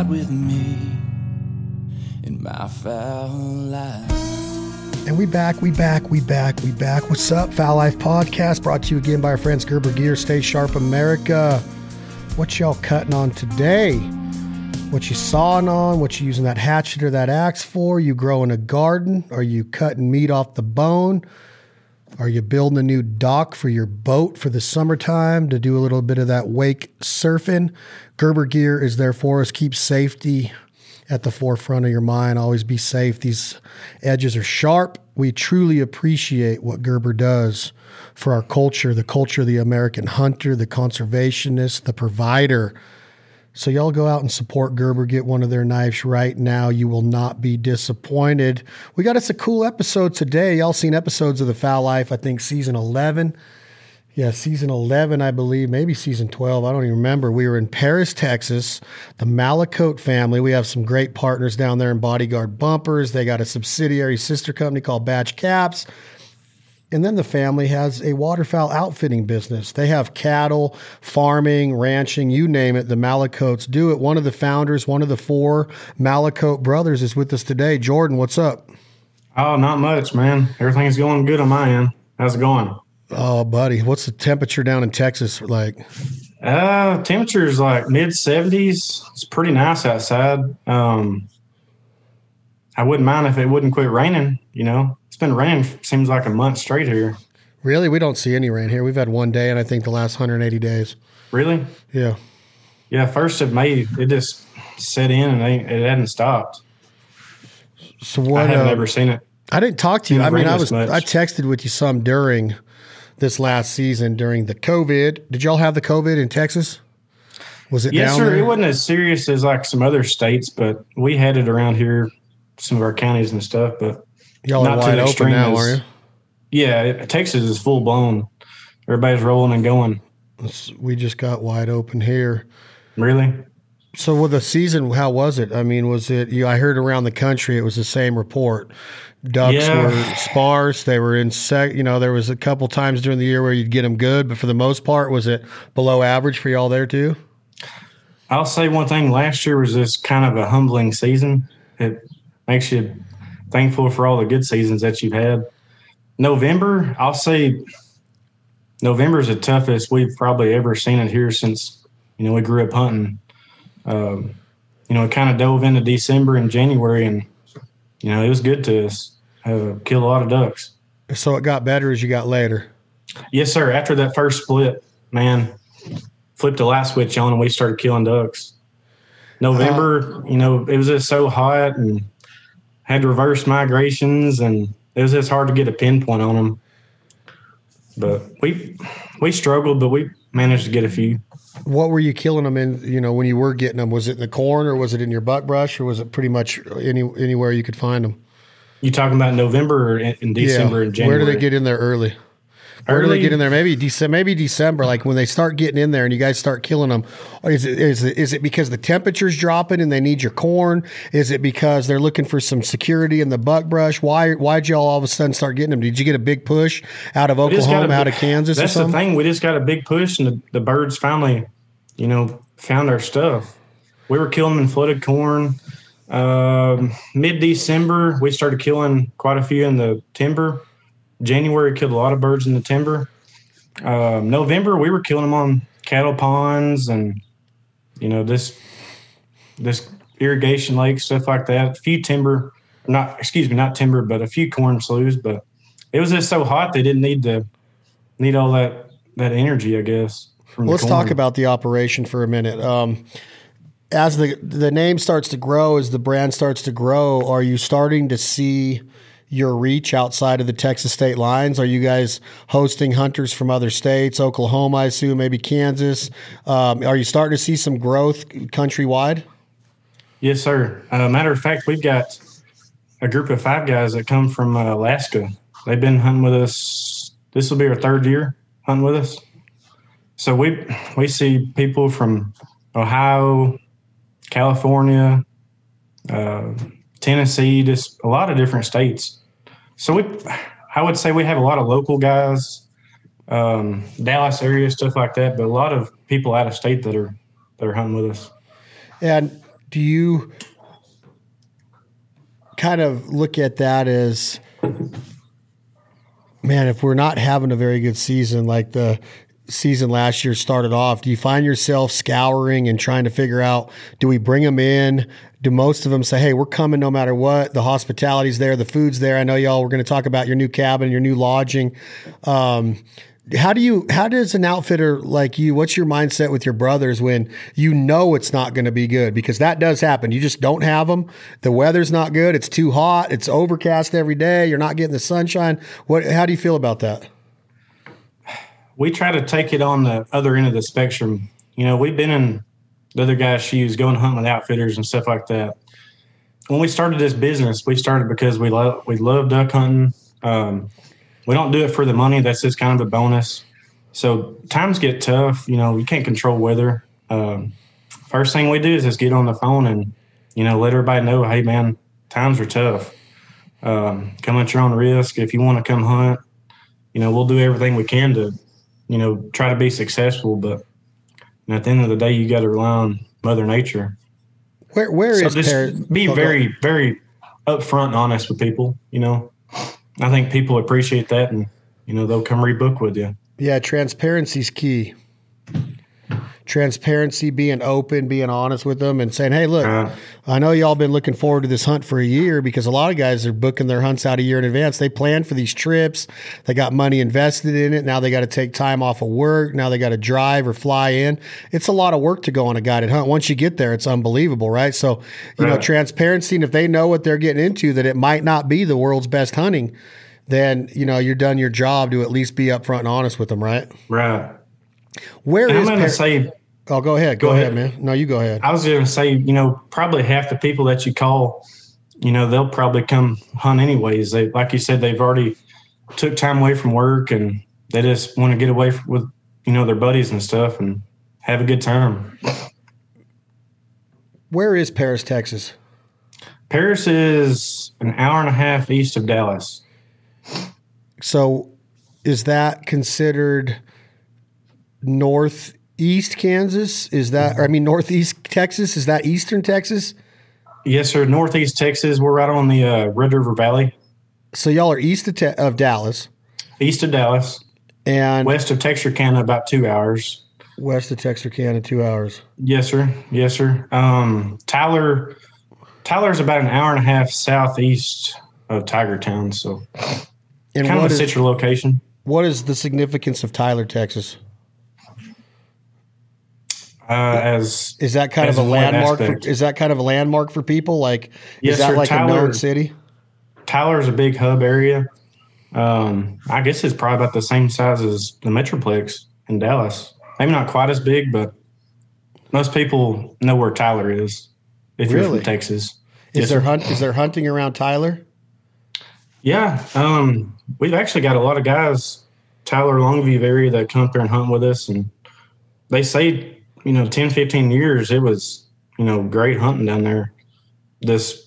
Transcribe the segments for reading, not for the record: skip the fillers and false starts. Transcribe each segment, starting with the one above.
ride with me in my foul life. And we back. What's up, Fowl Life Podcast? Brought to you again by our friends Gerber Gear. Stay sharp, America. What y'all cutting on today? What you sawing on? What you using that hatchet or that axe for? You growing a garden? Are you cutting meat off the bone? Are you building a new dock for your boat for the summertime to do a little bit of that wake surfing? Gerber Gear is there for us. Keep safety at the forefront of your mind. Always be safe. These edges are sharp. We truly appreciate what Gerber does for our culture, the culture of the American hunter, the conservationist, the provider. So y'all go out and support Gerber. Get one of their knives right now. You will not be disappointed. We got us a cool episode today. Y'all seen episodes of The Fowl Life, I think season 11. Yeah, season 11, I believe, maybe season 12. I don't even remember. We were in Paris, Texas, the Mallicote family. We have some great partners down there in Bodyguard Bumpers. They got a subsidiary sister company called Batch Caps. And then the family has a waterfowl outfitting business. They have cattle, farming, ranching, you name it. The Mallicotes do it. One of the founders, one of the four Mallicote brothers is with us today. Jordan, what's up? Oh, not much, man. Everything's going good on my end. How's it going? Oh, buddy, what's the temperature down in Texas like? Temperature's like mid-70s. It's pretty nice outside. I wouldn't mind if it wouldn't quit raining, you know. It's been raining, seems like a month straight here. Really? We don't see any rain here. We've had one day, and I think the last 180 days. Really? Yeah. Yeah, 1st of May, it just set in, and it hadn't stopped. So what, I have never seen it. I didn't talk to you. I mean, I texted with you some during this last season during the COVID. Did y'all have the COVID in Texas? Was it? Yes, down sir. There? It wasn't as serious as like some other states, but we had it around here, some of our counties and stuff. But y'all not are wide open now, are you? Yeah, Texas is full blown. Everybody's rolling and going. We just got wide open here. Really? So with the season, how was it? I mean, was it? I heard around the country it was the same report. Ducks were sparse. They were there was a couple times during the year where you'd get them good, but for the most part, was it below average for y'all there too? I'll say one thing. Last year was just kind of a humbling season. It makes you thankful for all the good seasons that you've had. November, I'll say November's the toughest we've probably ever seen it here since, you know, we grew up hunting. It kind of dove into December and January, and you know, it was good to us. Kill a lot of ducks. So it got better as you got later? Yes, sir. After that first split, man, flipped the light switch on and we started killing ducks. November, it was just so hot and had reverse migrations, and it was just hard to get a pinpoint on them. But we struggled, but we managed to get a few. What were you killing them in, you know, when you were getting them? Was it in the corn, or was it in your buck brush, or was it pretty much anywhere you could find them? You talking about November or in December and January? Where do they get in there early? Where do they get in there? Maybe December, like when they start getting in there and you guys start killing them. Is it because the temperature's dropping and they need your corn? Is it because they're looking for some security in the buck brush? Why'd y'all all of a sudden start getting them? Did you get a big push out of Oklahoma, out of Kansas? That's the thing. We just got a big push, and the birds finally, you know, found our stuff. We were killing them in flooded corn. Mid-December, we started killing quite a few in the timber. January killed a lot of birds in the timber. November, we were killing them on cattle ponds and, you know, this irrigation lake, stuff like that. A few timber, not a few corn sloughs. But it was just so hot they didn't need all that energy, I guess. Let's talk about the operation for a minute. As the name starts to grow, as the brand starts to grow, are you starting to see your reach outside of the Texas state lines? Are you guys hosting hunters from other states, Oklahoma, I assume, maybe Kansas? Are you starting to see some growth countrywide? Yes, sir. Matter of fact, we've got a group of 5 guys that come from Alaska. They've been hunting with us. This will be our 3rd year hunting with us. So we see people from Ohio, California, Tennessee, just a lot of different states. So I would say we have a lot of local guys, Dallas area, stuff like that, but a lot of people out of state that are hunting with us. And do you kind of look at that as, man, if we're not having a very good season, like the season last year started off, do you find yourself scouring and trying to figure out, do we bring them in? Do most of them say, hey, we're coming no matter what? The hospitality's there, the food's there. I know y'all, we're going to talk about your new cabin, your new lodging. How does an outfitter like you, what's your mindset with your brothers when you know it's not going to be good? Because that does happen. You just don't have them. The weather's not good. It's too hot. It's overcast every day. You're not getting the sunshine. How do you feel about that? We try to take it on the other end of the spectrum. You know, we've been in the other guy's shoes, going hunting with outfitters and stuff like that. When we started this business, we started because we love duck hunting. We don't do it for the money. That's just kind of a bonus. So times get tough. You know, you can't control weather. First thing we do is just get on the phone and, you know, let everybody know, hey, man, times are tough. Come at your own risk. If you want to come hunt, you know, we'll do everything we can to, you know, try to be successful, but at the end of the day, you got to rely on Mother Nature. Be very, very upfront and honest with people, you know. I think people appreciate that, and, you know, they'll come rebook with you. Yeah, transparency's key. Transparency, being open, being honest with them and saying, hey, look, I know y'all been looking forward to this hunt for a year, because a lot of guys are booking their hunts out a year in advance. They plan for these trips. They got money invested in it. Now they got to take time off of work. Now they got to drive or fly in. It's a lot of work to go on a guided hunt. Once you get there, it's unbelievable, right? So, you know, transparency, and if they know what they're getting into, that it might not be the world's best hunting, then, you know, you're done your job to at least be upfront and honest with them, right? Right. Oh, go ahead. Go ahead, man. No, you go ahead. I was going to say, you know, probably half the people that you call, you know, they'll probably come hunt anyways. They, like you said, they've already took time away from work and they just want to get away with, you know, their buddies and stuff and have a good time. Where is Paris, Texas? Paris is an hour and a half east of Dallas. So is that considered north? East Kansas, is that, or I mean, northeast Texas, is that eastern Texas? Yes, sir. Northeast Texas. We're right on the Red River Valley. So y'all are east of Dallas. East of Dallas. And west of Texarkana, about 2 hours. West of Texarkana, 2 hours. Yes, sir. Yes, sir. Tyler's about an hour and a half southeast of Tiger Town. So and kind of a situate location. What is the significance of Tyler, Texas? Is that kind of a landmark? Is that kind of a landmark for people? Like, yes, is that sir, like Tyler, a known city? Tyler's a big hub area. I guess it's probably about the same size as the Metroplex in Dallas. Maybe not quite as big, but most people know where Tyler is. If you're from Texas, is there hunting around Tyler? Yeah, we've actually got a lot of guys Tyler Longview area that come up there and hunt with us, and they say, you know, 10, 15 years, it was, you know, great hunting down there. This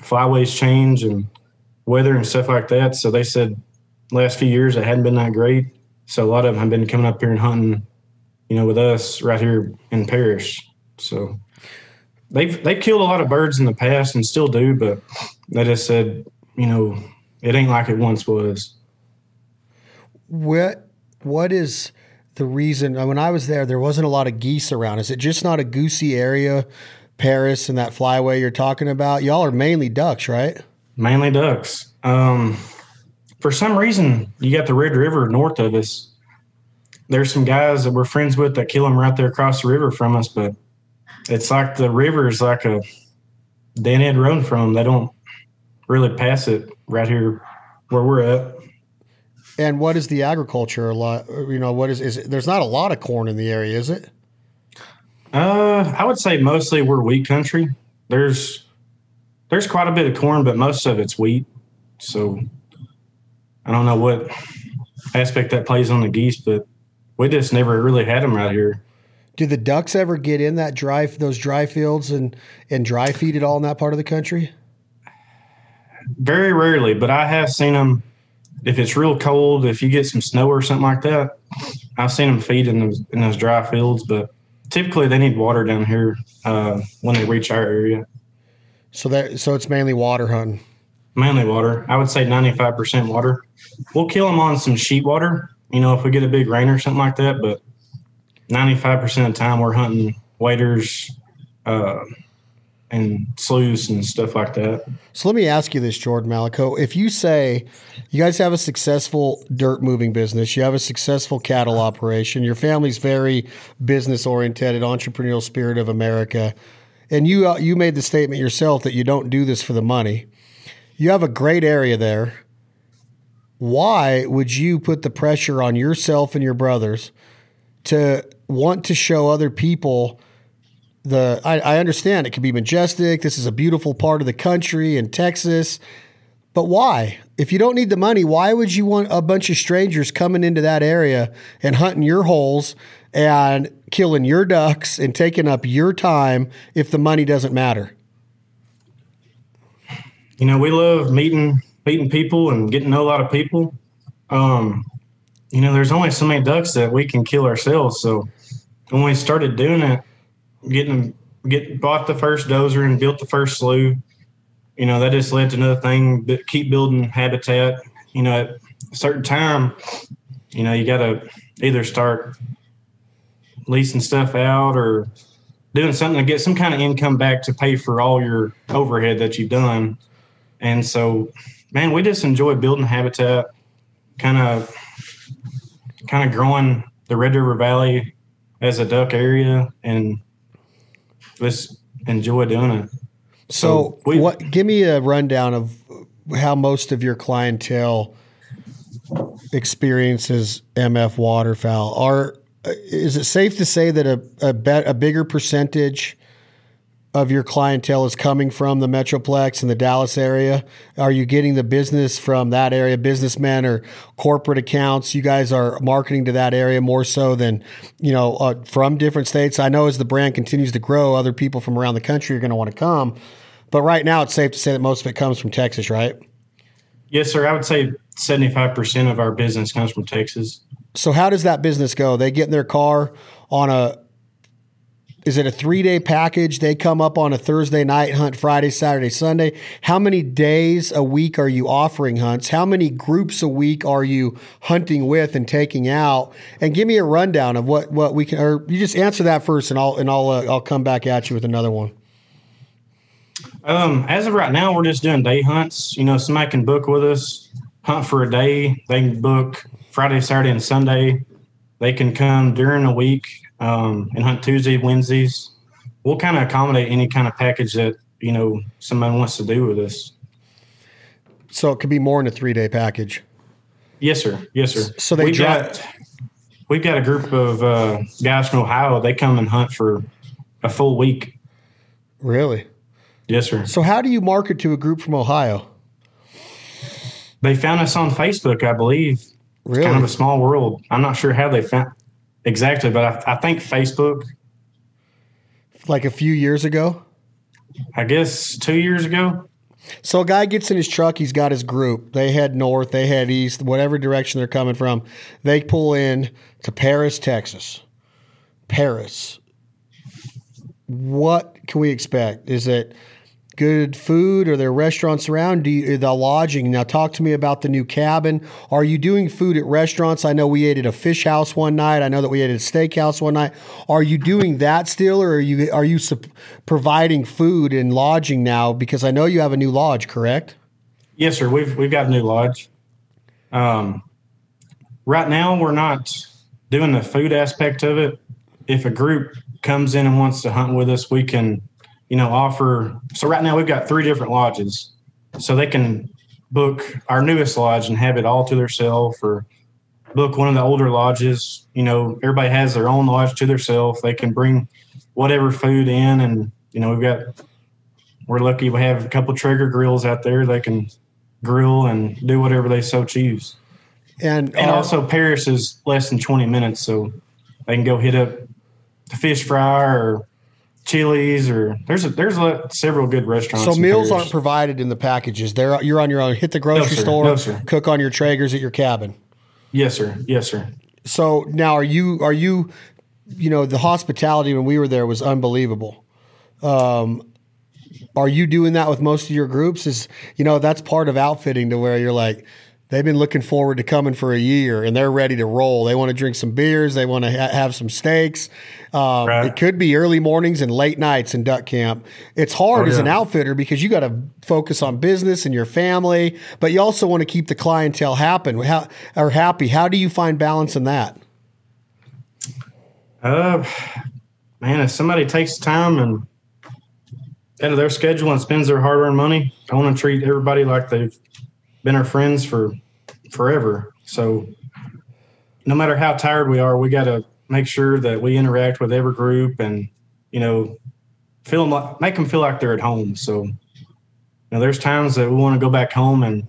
flyways change and weather and stuff like that. So they said last few years it hadn't been that great. So a lot of them have been coming up here and hunting, you know, with us right here in Paris. So they killed a lot of birds in the past and still do, but they just said, you know, it ain't like it once was. What is the reason when I was there wasn't a lot of geese around? Is it just not a goosey area, Paris and that flyway you're talking about? Y'all are mainly ducks, right? Mainly ducks. For some reason, you got the Red River north of us. There's some guys that we're friends with that kill them right there across the river from us, but it's like the river is like a dead end road from them. They don't really pass it right here where we're at. And what is the agriculture a lot? You know, what is it? There's not a lot of corn in the area, is it? I would say mostly we're wheat country. There's quite a bit of corn, but most of it's wheat. So I don't know what aspect that plays on the geese, but we just never really had them right here. Do the ducks ever get in that those dry fields and dry feed at all in that part of the country? Very rarely, but I have seen them. If it's real cold, if you get some snow or something like that, I've seen them feed in those dry fields, but typically they need water down here when they reach our area. So it's mainly water hunting. Mainly water. I would say 95% water. We'll kill them on some sheet water, you know, if we get a big rain or something like that. But 95% of the time we're hunting waders and sloughs and stuff like that. So let me ask you this, Jordan Mallicote. If you say you guys have a successful dirt moving business, you have a successful cattle operation, your family's very business-oriented, entrepreneurial spirit of America, and you made the statement yourself that you don't do this for the money. You have a great area there. Why would you put the pressure on yourself and your brothers to want to show other people the, I understand it could be majestic. This is a beautiful part of the country in Texas, but why? If you don't need the money, why would you want a bunch of strangers coming into that area and hunting your holes and killing your ducks and taking up your time if the money doesn't matter? You know, we love meeting people and getting to know a lot of people. You know, there's only so many ducks that we can kill ourselves. So when we started doing it, bought the first dozer and built the first slough, you know, that just led to another thing, but keep building habitat. You know, at a certain time, you know, you got to either start leasing stuff out or doing something to get some kind of income back to pay for all your overhead that you've done. And so, man, we just enjoy building habitat, kind of growing the Red River Valley as a duck area, and just enjoy doing it. So give me a rundown of how most of your clientele experiences MF waterfowl. Is it safe to say that a bigger percentage of your clientele is coming from the Metroplex and the Dallas area? Are you getting the business from that area, businessmen or corporate accounts? You guys are marketing to that area more so than, you know, from different states. I know as the brand continues to grow, other people from around the country are going to want to come, but right now it's safe to say that most of it comes from Texas, right? Yes, sir. I would say 75% of our business comes from Texas. So how does that business go? They get in their car is it a 3-day package? They come up on a Thursday night, hunt Friday, Saturday, Sunday. How many days a week are you offering hunts? How many groups a week are you hunting with and taking out? And give me a rundown of what we can, or you just answer that first, and I'll come back at you with another one. As of right now, we're just doing day hunts. You know, somebody can book with us, hunt for a day. They can book Friday, Saturday, and Sunday. They can come during the week. And hunt Tuesday, Wednesdays. We'll kind of accommodate any kind of package that, you know, someone wants to do with us. So it could be more than a 3-day package. Yes, sir. Yes, sir. So they we've got a group of guys from Ohio. They come and hunt for a full week. Really? Yes, sir. So how do you market to a group from Ohio? They found us on Facebook, I believe. Really? It's kind of a small world. I'm not sure how they found. Exactly, but I think Facebook. Like a few years ago? I guess 2 years ago. So a guy gets in his truck, he's got his group. They head north, they head east, whatever direction they're coming from. They pull in to Paris, Texas. Paris. What can we expect? Is it good food? Are there restaurants around? The lodging? Now talk to me about the new cabin. Are you doing food at restaurants? I know we ate at a fish house one night. I know that we ate at a steakhouse one night. Are you doing that still, or are you providing food and lodging now? Because I know you have a new lodge, correct? Yes, sir. We've got a new lodge. Right now we're not doing the food aspect of it. If a group comes in and wants to hunt with us, we can, you know, offer. So right now we've got 3 different lodges, so they can book our newest lodge and have it all to themselves, or book one of the older lodges. You know, everybody has their own lodge to themselves. They can bring whatever food in, and, you know, we're lucky we have a couple Traeger grills out there. They can grill and do whatever they so choose. And also Paris is less than 20 minutes, so they can go hit up the fish fry or Chili's, or there's several good restaurants. So meals aren't provided in the packages. You're on your own. Hit the grocery store, cook on your Traegers at your cabin. Yes, sir. Yes, sir. So now are you you know, the hospitality when we were there was unbelievable. Are you doing that with most of your groups? Is, you know, that's part of outfitting, to where you're like, they've been looking forward to coming for a year and they're ready to roll. They want to drink some beers. They want to have some steaks. Right. It could be early mornings and late nights in duck camp. It's hard as an outfitter because you got to focus on business and your family, but you also want to keep the clientele happy. How do you find balance in that? Man, if somebody takes time and out of their schedule and spends their hard-earned money, I want to treat everybody like they've been our friends for forever. So no matter how tired we are, we got to make sure that we interact with every group and, you know, make them feel like they're at home. So, you know, there's times that we want to go back home and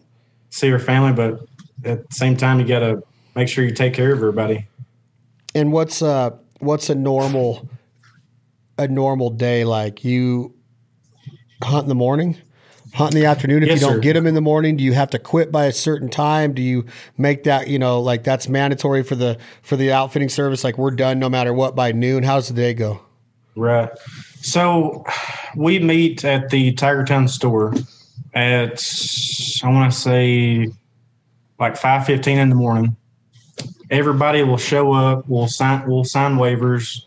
see our family, but at the same time, you got to make sure you take care of everybody. And what's a normal day like? You hunt in the morning, hunt in the afternoon. If you don't get them in the morning, do you have to quit by a certain time? Do you make that, you know, like that's mandatory for the outfitting service? Like, we're done no matter what by noon. How's the day go? Right. So we meet at the Tiger Town store at, I want to say, like 5:15 in the morning. Everybody will show up. We'll sign waivers.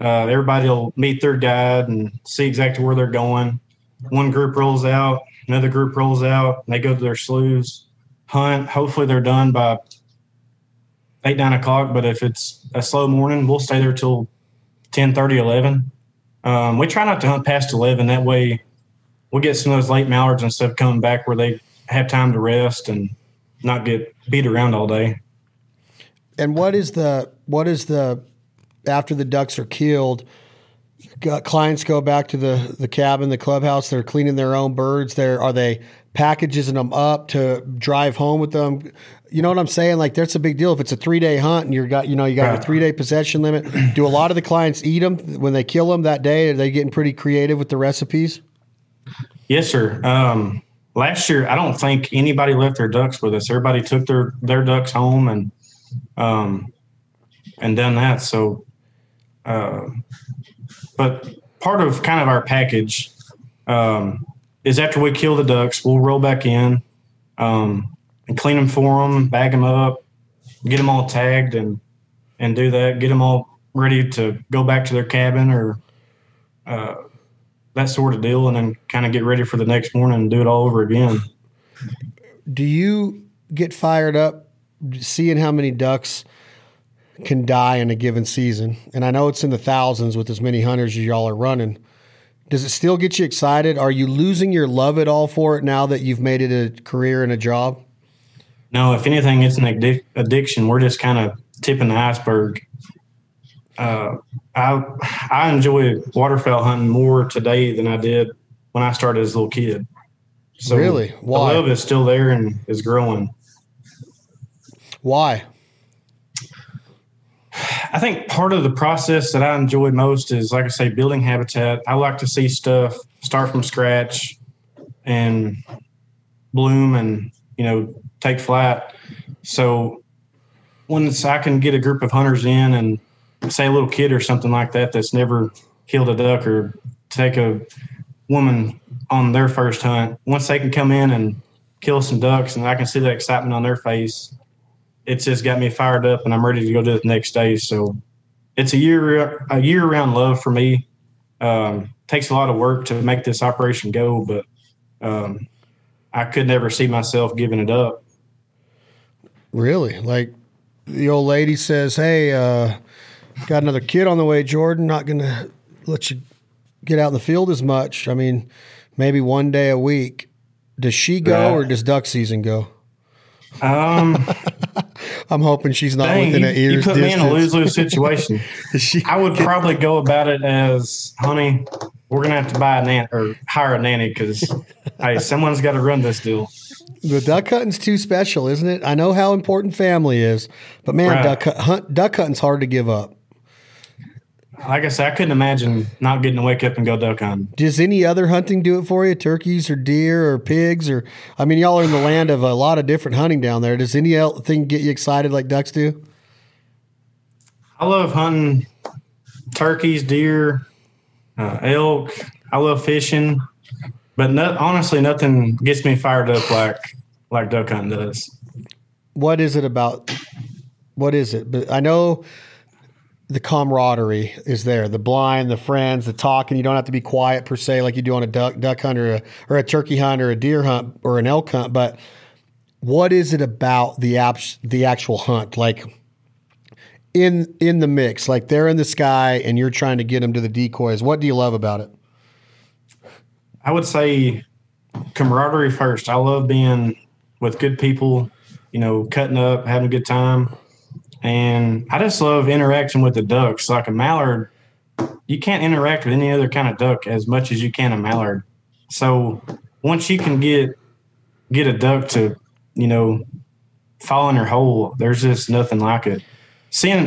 Everybody will meet their guide and see exactly where they're going. One group rolls out, another group rolls out, and they go to their sloughs, hunt. Hopefully they're done by 8, 9 o'clock, but if it's a slow morning, we'll stay there till 10:30, 11. We try not to hunt past 11. That way we'll get some of those late mallards and stuff coming back where they have time to rest and not get beat around all day. And what is the after the ducks are killed, clients go back to the cabin, the clubhouse, they're cleaning their own birds. Are they packaging them up to drive home with them? You know what I'm saying? Like, that's a big deal. If it's a 3-day hunt and you got a 3-day possession limit, do a lot of the clients eat them when they kill them that day? Are they getting pretty creative with the recipes? Yes, sir. Last year, I don't think anybody left their ducks with us. Everybody took their ducks home and done that. So, but part of kind of our package is after we kill the ducks, we'll roll back in and clean them for them, bag them up, get them all tagged and do that, get them all ready to go back to their cabin or that sort of deal, and then kind of get ready for the next morning and do it all over again. Do you get fired up seeing how many ducks can die in a given season? And I know it's in the thousands with as many hunters as y'all are running. Does it still get you excited? Are you losing your love at all for it now that you've made it a career and a job? No, if anything, it's an addiction. We're just kind of tipping the iceberg. I enjoy waterfowl hunting more today than I did when I started as a little kid. So really? Why? The love is still there and is growing. Why? I think part of the process that I enjoy most is, like I say, building habitat. I like to see stuff start from scratch and bloom and, you know, take flight. So once I can get a group of hunters in and say a little kid or something like that that's never killed a duck or take a woman on their first hunt, once they can come in and kill some ducks and I can see the excitement on their face, it's just got me fired up and I'm ready to go to the next day. So it's a year round love for me. Takes a lot of work to make this operation go, but I could never see myself giving it up. Really? Like the old lady says, hey, got another kid on the way, Jordan, not going to let you get out in the field as much. I mean, maybe one day a week. Does she go or does duck season go? I'm hoping she's not within an ear's distance. You put me in a lose-lose situation. I would probably go about it as, honey, we're going to have to buy a nanny or hire a nanny because, hey, someone's got to run this deal. The duck hunting's too special, isn't it? I know how important family is, but, man, right. Duck hunting's hard to give up. Like I said, I couldn't imagine not getting to wake up and go duck hunting. Does any other hunting do it for you? Turkeys or deer or pigs? Or, I mean, y'all are in the land of a lot of different hunting down there. Does anything get you excited like ducks do? I love hunting turkeys, deer, elk. I love fishing, but honestly, nothing gets me fired up like duck hunting does. What is it about? What is it? But I know the camaraderie is there, the blind, the friends, the talking. You don't have to be quiet per se like you do on a duck hunt or a turkey hunt or a deer hunt or an elk hunt. But what is it about the actual hunt? Like in the mix, like they're in the sky and you're trying to get them to the decoys. What do you love about it? I would say camaraderie first. I love being with good people, you know, cutting up, having a good time. And I just love interaction with the ducks. Like a mallard, you can't interact with any other kind of duck as much as you can a mallard. So once you can get a duck to, you know, fall in their hole, there's just nothing like it. Seeing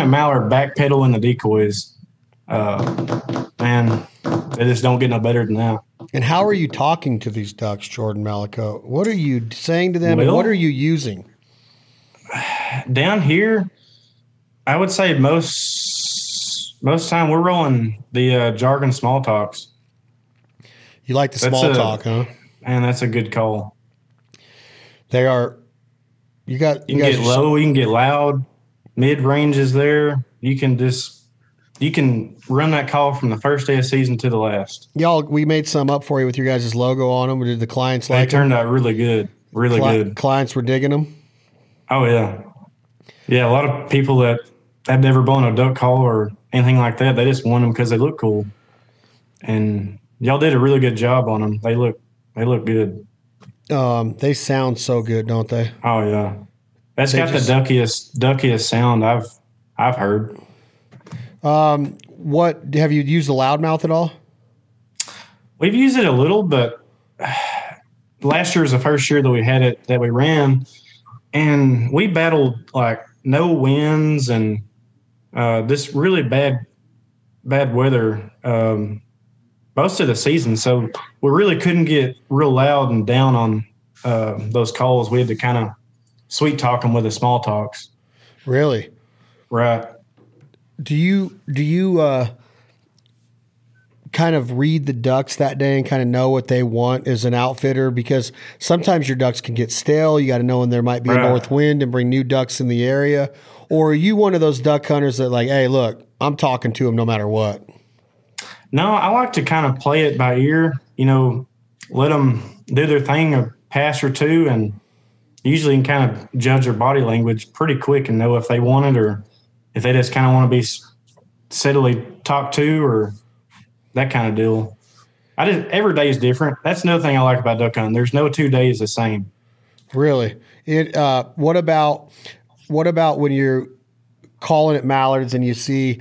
a mallard backpedal in the decoys, man, they just don't get no better than that. And how are you talking to these ducks, Jordan Mallicote? What are you saying to them? Well, and what are you using? Down here, I would say most time we're rolling the jargon small talks. You like the small talk, huh? Man, that's a good call. They are. You can get low. You can get loud. Mid range is there. You can run that call from the first day of season to the last. Y'all, we made some up for you with your guys' logo on them. Did the clients like them? They turned out really good. Really good. Clients were digging them. Oh, yeah. Yeah, a lot of people that have never blown a duck call or anything like that, they just won them because they look cool. And y'all did a really good job on them. They look good. They sound so good, don't they? Oh, yeah. That's got the duckiest sound I've heard. What have you used the loudmouth at all? We've used it a little, but last year was the first year that we had it, that we ran. And we battled like no winds and this really bad weather most of the season. So we really couldn't get real loud and down on those calls. We had to kind of sweet talk them with the small talks. Really? Right. Do you kind of read the ducks that day and kind of know what they want as an outfitter? Because sometimes your ducks can get stale. You got to know when there might be a north wind and bring new ducks in the area. Or are you one of those duck hunters that like, hey, look, I'm talking to them no matter what? No, I like to kind of play it by ear, you know, let them do their thing a pass or two, and usually can kind of judge their body language pretty quick and know if they want it or if they just kind of want to be steadily talked to or that kind of deal. Every day is different. That's another thing I like about duck hunting. There's no 2 days the same. Really? What about when you're calling at mallards and you see,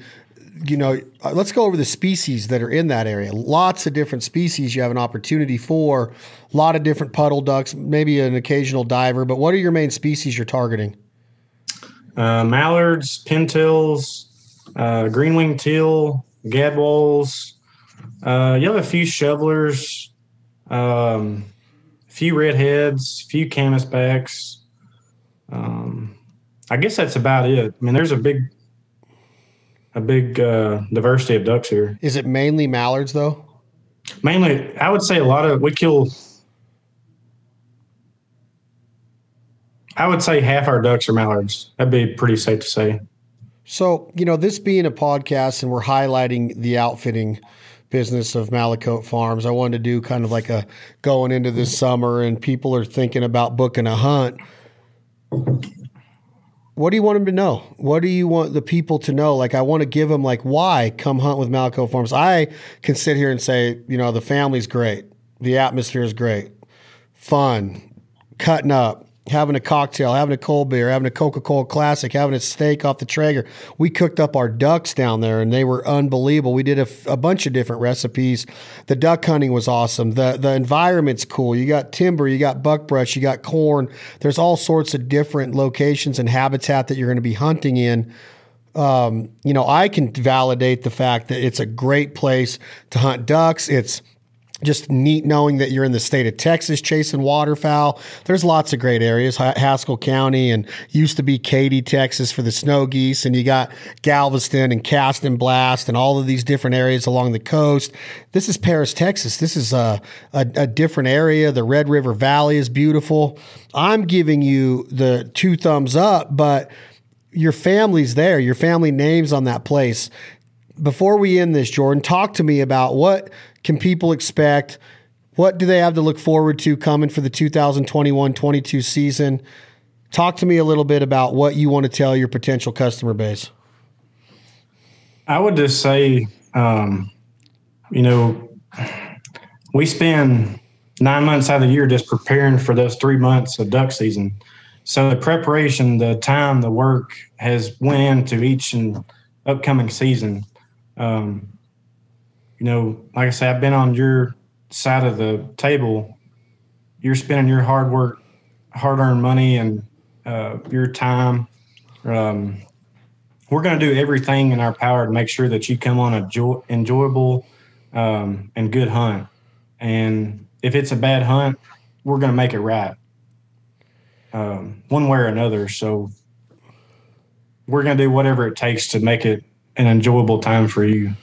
you know, let's go over the species that are in that area. Lots of different species you have an opportunity for, a lot of different puddle ducks, maybe an occasional diver, but what are your main species you're targeting? Mallards, pintails, green-winged teal, gadwalls. You have a few shovelers, a few redheads, a few canvasbacks. I guess that's about it. I mean, there's a big diversity of ducks here. Is it mainly mallards, though? Mainly, I would say I would say half our ducks are mallards. That'd be pretty safe to say. So, you know, this being a podcast and we're highlighting the outfitting business of Mallicote Farms, I wanted to do kind of like a going into this summer and people are thinking about booking a hunt. What do you want them to know? What do you want the people to know? Like, I want to give them like, why come hunt with Mallicote Farms? I can sit here and say, you know, the family's great. The atmosphere is great. Fun, cutting up, having a cocktail, having a cold beer, having a Coca-Cola classic, having a steak off the Traeger. We cooked up our ducks down there and they were unbelievable. We did a bunch of different recipes. The duck hunting was awesome. The environment's cool. You got timber, you got buckbrush, you got corn. There's all sorts of different locations and habitat that you're going to be hunting in. You know, I can validate the fact that it's a great place to hunt ducks. It's just neat knowing that you're in the state of Texas chasing waterfowl. There's lots of great areas, Haskell County, and used to be Katy, Texas for the snow geese. And you got Galveston and Cast and Blast and all of these different areas along the coast. This is Paris, Texas. This is a different area. The Red River Valley is beautiful. I'm giving you the 2 thumbs up, but your family's there. Your family name's on that place. Before we end this, Jordan, talk to me about what can people expect? What do they have to look forward to coming for the 2021-22 season? Talk to me a little bit about what you want to tell your potential customer base. I would just say, you know, we spend 9 months out of the year just preparing for those 3 months of duck season. So the preparation, the time, the work has went into each and upcoming season. You know, like I said, I've been on your side of the table. You're spending your hard work, hard-earned money, and your time. We're going to do everything in our power to make sure that you come on a enjoyable and good hunt. And if it's a bad hunt, we're going to make it right, one way or another. So we're going to do whatever it takes to make it an enjoyable time for you.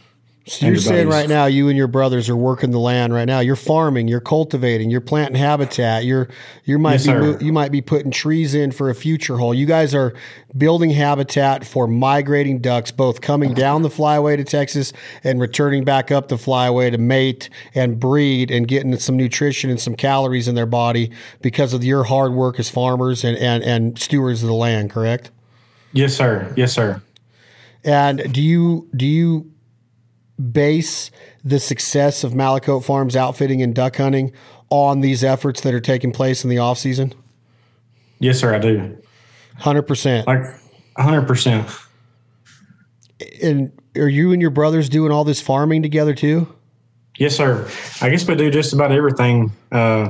So you're saying right now, you and your brothers are working the land right now. You're farming, you're cultivating, you're planting habitat. You might be putting trees in for a future hole. You guys are building habitat for migrating ducks, both coming down the flyway to Texas and returning back up the flyway to mate and breed and getting some nutrition and some calories in their body because of your hard work as farmers and stewards of the land. Correct? Yes, sir. Yes, sir. And do you base the success of Mallicote Farms outfitting and duck hunting on these efforts that are taking place in the off season? Yes, sir, I do. 100%. Like 100%. And are you and your brothers doing all this farming together too? Yes, sir. I guess we do just about everything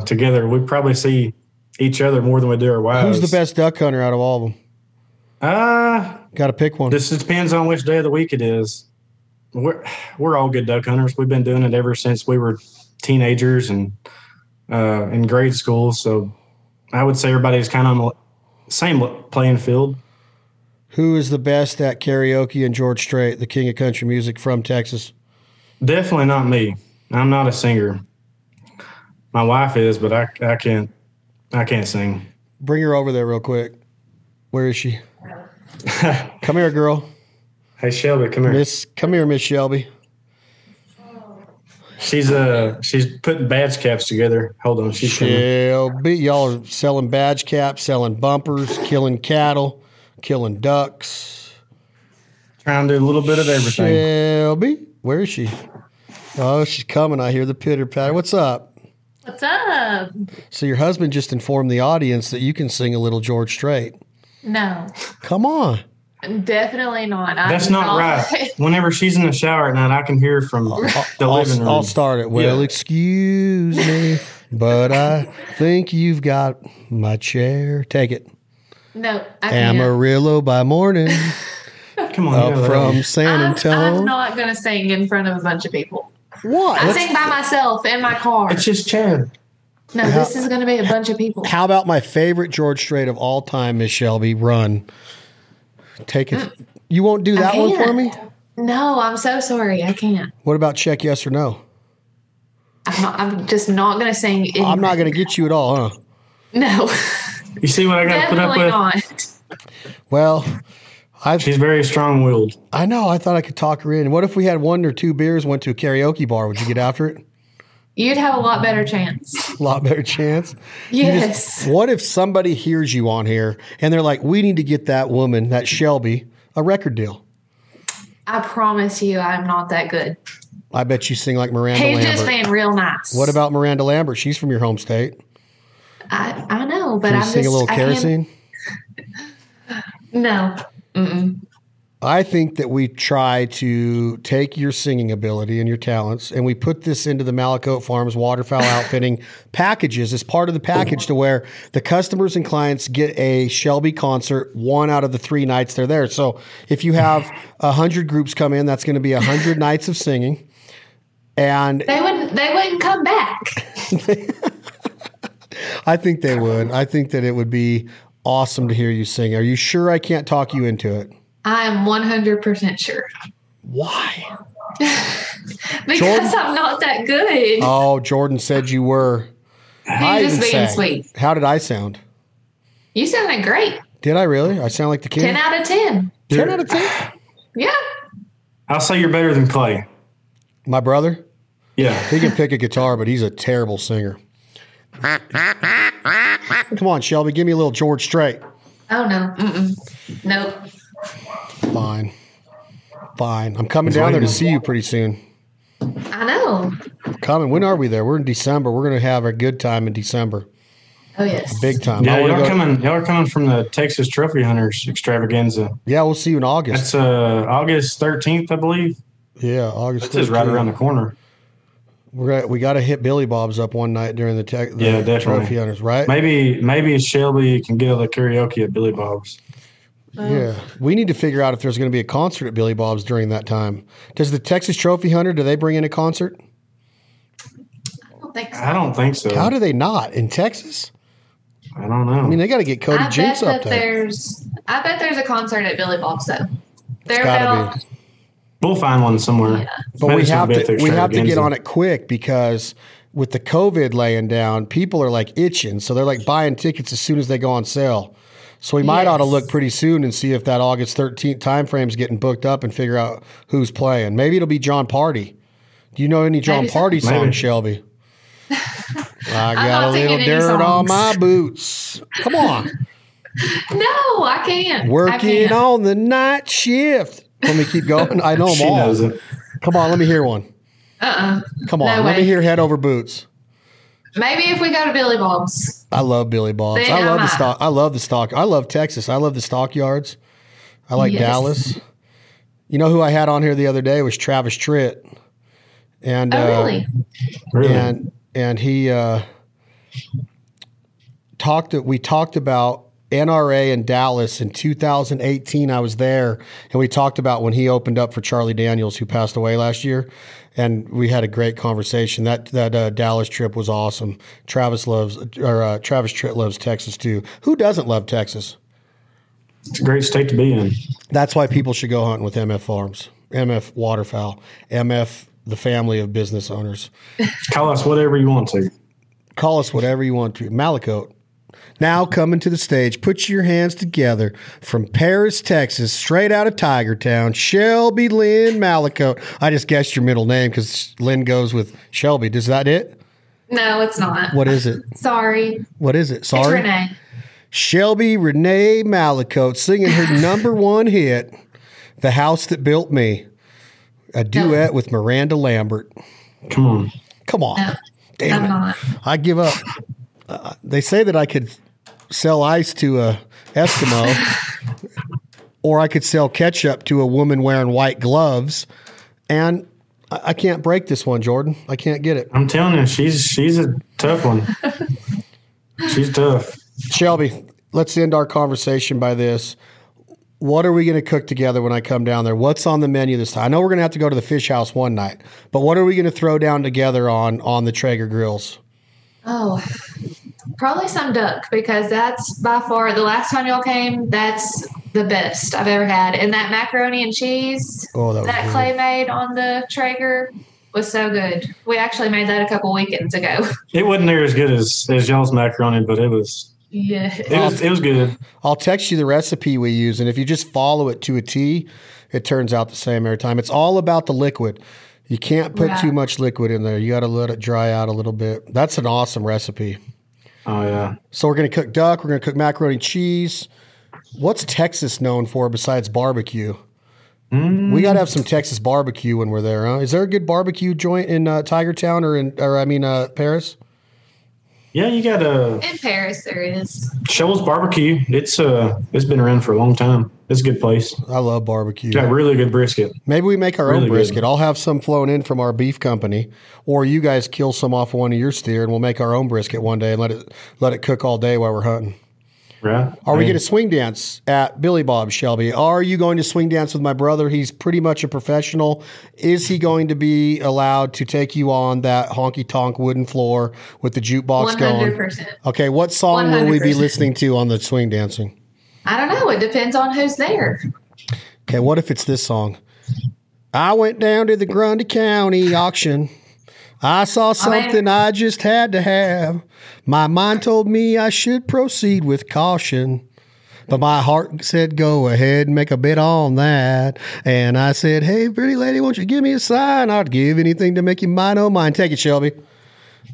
together. We probably see each other more than we do our wives. Who's the best duck hunter out of all of them? Got to pick one. This depends on which day of the week it is. We're all good duck hunters. We've been doing it ever since we were teenagers and in grade school. So I would say everybody's kind of on the same playing field. Who is the best at karaoke and George Strait, the king of country music from Texas? Definitely not me. I'm not a singer. My wife is, but I can't sing. Bring her over there real quick. Where is she? Come here, girl. Hey, Shelby, come here. Miss Shelby. She's putting badge caps together. Hold on, she's Shelby. Y'all are selling badge caps, selling bumpers, killing cattle, killing ducks. Trying to do a little bit of everything. Shelby, where is she? Oh, she's coming. I hear the pitter patter. What's up? What's up? So your husband just informed the audience that you can sing a little George Strait. No. Come on. Definitely not. That's not right. Whenever she's in the shower at night, I can hear from the living room. I'll start it. Well, excuse me, but I think you've got my chair. Take it. No, I can't. Amarillo by morning. Come on, up from San Antonio. I'm not going to sing in front of a bunch of people. What? I sing by myself in my car. It's just Chad. No, this is going to be a bunch of people. How about my favorite George Strait of all time, Miss Shelby? Run. Take it. You won't do that one for me? No, I'm so sorry. I can't. What about check yes or no? I'm just not going to sing anything. I'm not going to get you at all, huh? No. You see what I got to put up with? Definitely not. Well, she's very strong-willed. I know. I thought I could talk her in. What if we had 1 or 2 beers, went to a karaoke bar? Would you get after it? You'd have a lot better chance. A lot better chance? Yes. What if somebody hears you on here and they're like, we need to get that woman, that Shelby, a record deal? I promise you I'm not that good. I bet you sing like Miranda Lambert. He's just being real nice. What about Miranda Lambert? She's from your home state. I know, but I'm just... Can you sing a little kerosene? No. Mm-mm. I think that we try to take your singing ability and your talents, and we put this into the Mallicote Farms Waterfowl Outfitting packages as part of the package to where the customers and clients get a Shelby concert 1 out of the 3 nights they're there. So if you have 100 groups come in, that's going to be 100 nights of singing. And they wouldn't come back. I think they would. I think that it would be awesome to hear you sing. Are you sure I can't talk you into it? I'm 100% sure. Why? Because Jordan, I'm not that good. Oh, Jordan said you were. He's just being sweet. How did I sound? You sounded great. Did I really? I sound like the kid? 10 out of 10. 10 out of 10? Yeah. I'll say you're better than Clay. My brother? Yeah. He can pick a guitar, but he's a terrible singer. Come on, Shelby. Give me a little George Strait. Oh, no. Mm-mm. Nope. Fine. I'm coming down there to see you pretty soon. I know. I'm coming. When are we there? We're in December. We're going to have a good time in December. Oh, yes. Big time. Yeah, y'all are coming from the Texas Trophy Hunters extravaganza. Yeah, we'll see you in August. That's August 13th, I believe. Yeah, August 13th. This is right around the corner. We got to hit Billy Bob's up one night during the Trophy Hunters, right? Maybe Shelby can get the karaoke at Billy Bob's. Yeah, we need to figure out if there's going to be a concert at Billy Bob's during that time. Does the Texas Trophy Hunter, do they bring in a concert? I don't think so. How do they not in Texas? I don't know. I mean, they got to get Cody Jinks up there. I bet there's a concert at Billy Bob's, though. There's got to be. We'll find one somewhere. Yeah. But we have to get on it quick because with the COVID laying down, people are like itching. So they're like buying tickets as soon as they go on sale. So we might ought to look pretty soon and see if that August 13th time frame is getting booked up and figure out who's playing. Maybe it'll be John Pardi. Do you know any John Pardi songs, Shelby? I got a little dirt on my boots. Come on. No, I can't. Working on the night shift. Let me keep going. I know them all. She knows it. Come on, let me hear one. Come on, let me hear Head Over Boots. Maybe if we go to Billy Bob's. I love Billy Bob's. Then I love the stock. I love Texas. I love the stockyards. I like Dallas. You know who I had on here the other day was Travis Tritt. And really? And he talked about NRA in Dallas in 2018. I was there, and we talked about when he opened up for Charlie Daniels, who passed away last year, and we had a great conversation. That Dallas trip was awesome. Travis Tritt loves Texas too. Who doesn't love Texas? It's a great state to be in. That's why people should go hunting with MF Farms, MF Waterfowl, MF the family of business owners. Call us whatever you want to. Mallicote. Now coming to the stage, put your hands together from Paris, Texas, straight out of Tiger Town, Shelby Lynn Mallicote. I just guessed your middle name because Lynn goes with Shelby. Is that it? No, it's not. What is it? Sorry. What is it? Sorry? It's Renee. Shelby Renee Mallicote singing her number one hit, The House That Built Me, a duet with Miranda Lambert. Come on. No, damn it. Not. I give up. They say that I could sell ice to a Eskimo, or I could sell ketchup to a woman wearing white gloves, and I can't break this one, Jordan. I can't get it. I'm telling you, she's a tough one. She's tough. Shelby, let's end our conversation by this. What are we going to cook together when I come down there? What's on the menu this time? I know we're going to have to go to the fish house one night, but what are we going to throw down together on the Traeger grills? Oh, probably some duck, because that's by far the last time y'all came. That's the best I've ever had. And that macaroni and cheese that Clay made on the Traeger was so good. We actually made that a couple weekends ago. It wasn't near as good as y'all's macaroni, but it was. Yeah, it was good. I'll text you the recipe we use, and if you just follow it to a T, it turns out the same every time. It's all about the liquid. You can't put too much liquid in there. You got to let it dry out a little bit. That's an awesome recipe. Oh, yeah. So we're going to cook duck. We're going to cook macaroni and cheese. What's Texas known for besides barbecue? We got to have some Texas barbecue when we're there, huh? Is there a good barbecue joint in Tiger Town or Paris? Yeah, you got a... In Paris, there is. Shovel's Barbecue. It's been around for a long time. It's a good place. I love barbecue. Got really good brisket. Maybe we make our own brisket. Good. I'll have some flown in from our beef company, or you guys kill some off one of your steer, and we'll make our own brisket one day and let it cook all day while we're hunting. right? Are we going to swing dance at Billy Bob's, Shelby? Are you going to swing dance with my brother? He's pretty much a professional. Is he going to be allowed to take you on that honky-tonk wooden floor with the jukebox 100%. Going? Okay, what song 100%. Will we be listening to on the swing dancing? I don't know. It depends on who's there. Okay, what if it's this song? I went down to the Grundy County auction. I saw something I just had to have. My mind told me I should proceed with caution, but my heart said, go ahead and make a bid on that. And I said, hey, pretty lady, won't you give me a sign? I'd give anything to make you mine, oh mine. Take it, Shelby.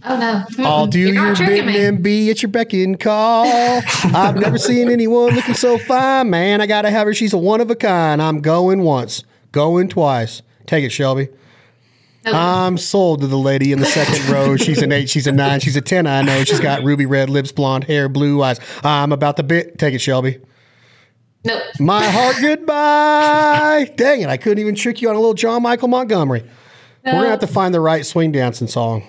Oh, no. I'll do your bidding and be at your beck and call. I've never seen anyone looking so fine. Man, I got to have her. She's a one of a kind. I'm going once, going twice. Take it, Shelby. Okay. I'm sold to the lady in the second row. She's an 8, she's a 9, she's a 10, I know. She's got ruby red lips, blonde hair, blue eyes. I'm about to bit. Take it, Shelby. Nope. My heart, goodbye. Dang it, I couldn't even trick you on a little John Michael Montgomery. We're going to have to find the right swing dancing song.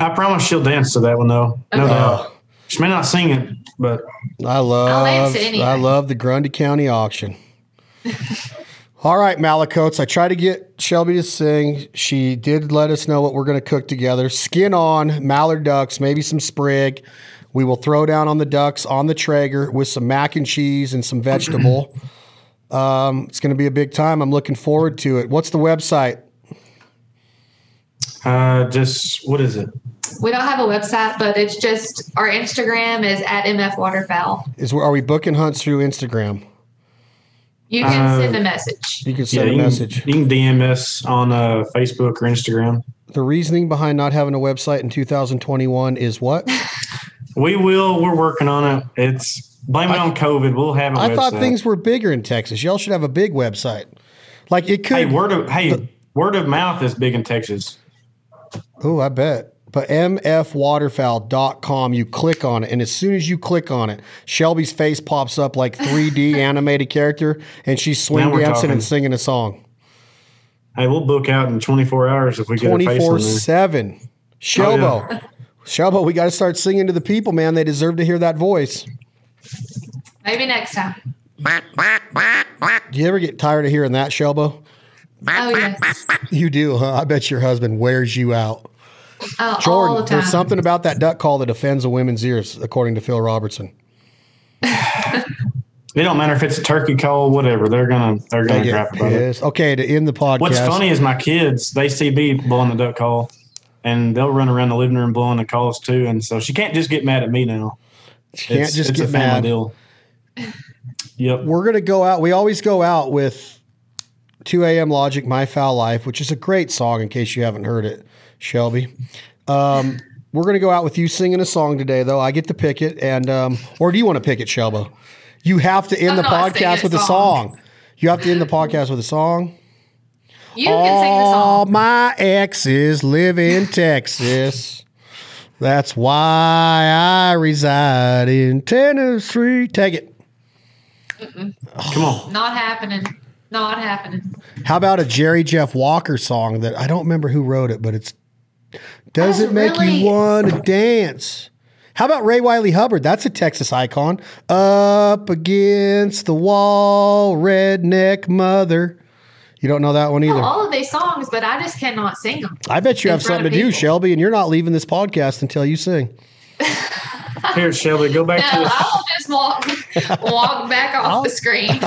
I promise she'll dance to that one, though. Okay. No doubt. She may not sing it, but... I'll dance it anyway. I love the Grundy County auction. All right, Mallicotes. I tried to get Shelby to sing. She did let us know what we're going to cook together. Skin on, mallard ducks, maybe some sprig. We will throw down on the ducks on the Traeger with some mac and cheese and some vegetable. It's going to be a big time. I'm looking forward to it. What's the website? What is it? We don't have a website, but it's just our Instagram is at MF Waterfowl. Are we booking hunts through Instagram? You can send a message. You can send a message. You can DM us on Facebook or Instagram. The reasoning behind not having a website in 2021 is what? We're working on it. It's blame it on COVID. We'll have a website. I thought things were bigger in Texas. Y'all should have a big website. Like it could. Word of mouth is big in Texas. Oh, I bet. But mfwaterfowl.com, you click on it, and as soon as you click on it, Shelby's face pops up like 3D animated character, and she's swing dancing and singing a song. Hey, we'll book out in 24 hours if we get a face on there. 24/7. Shelbo. Oh, yeah. Shelbo, we got to start singing to the people, man. They deserve to hear that voice. Maybe next time. Do you ever get tired of hearing that, Shelbo? Oh, yes. You do, huh? I bet your husband wears you out. Oh, Jordan, all the time. There's something about that duck call that offends a woman's ears, according to Phil Robertson. It don't matter if it's a turkey call, whatever. They're gonna crap about it. Okay, to end the podcast. What's funny is my kids. They see me blowing the duck call, and they'll run around the living room blowing the calls too. And so she can't just get mad at me now. She can't just get mad. Deal. Yep. We're gonna go out. We always go out with 2 a.m. Logic, My Fowl Life, which is a great song. In case you haven't heard it. Shelby, we're going to go out with you singing a song today, though. I get to pick it, and or do you want to pick it, Shelbo? You have to end the podcast with a song. You have to end the podcast with a song. You can sing the song. All my exes live in Texas. That's why I reside in Tennessee. Take it. Come on. Not happening. Not happening. How about a Jerry Jeff Walker song that I don't remember who wrote it, but it's Does It Make You Want to Dance? How about Ray Wiley Hubbard? That's a Texas icon. Up against the wall, redneck mother. You don't know that one either. Well, all of these songs, but I just cannot sing them. I bet you have something to do, Shelby, and you're not leaving this podcast until you sing. Here, Shelby, go back to I'll just walk back off the screen.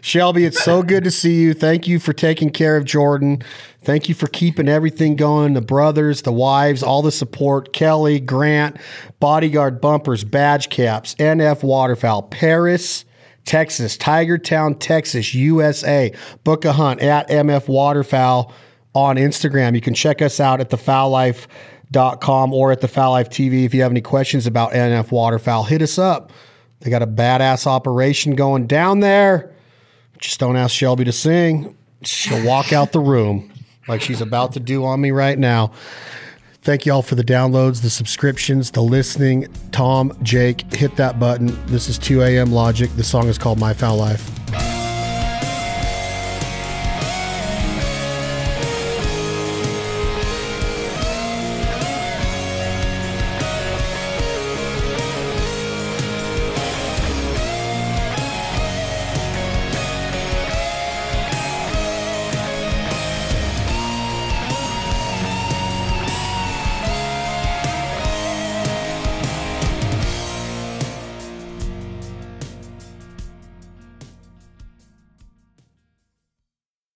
Shelby, it's so good to see you. Thank you for taking care of Jordan. Thank you for keeping everything going. The brothers, the wives, all the support. Kelly, Grant, Bodyguard Bumpers, Batch Caps, NF Waterfowl, Paris, Texas, Tiger Town, Texas, USA. Book a hunt at MF Waterfowl on Instagram. You can check us out at the Fowl Life .com or at the Fowl Life TV. If you have any questions about NF Waterfowl, hit us up. They got a badass operation going down there. Just don't ask Shelby to sing. She'll walk out the room like she's about to do on me right now. Thank you all for the downloads, the subscriptions, the listening. Tom, Jake, hit that button. This is 2 a.m. Logic. The song is called My Fowl Life.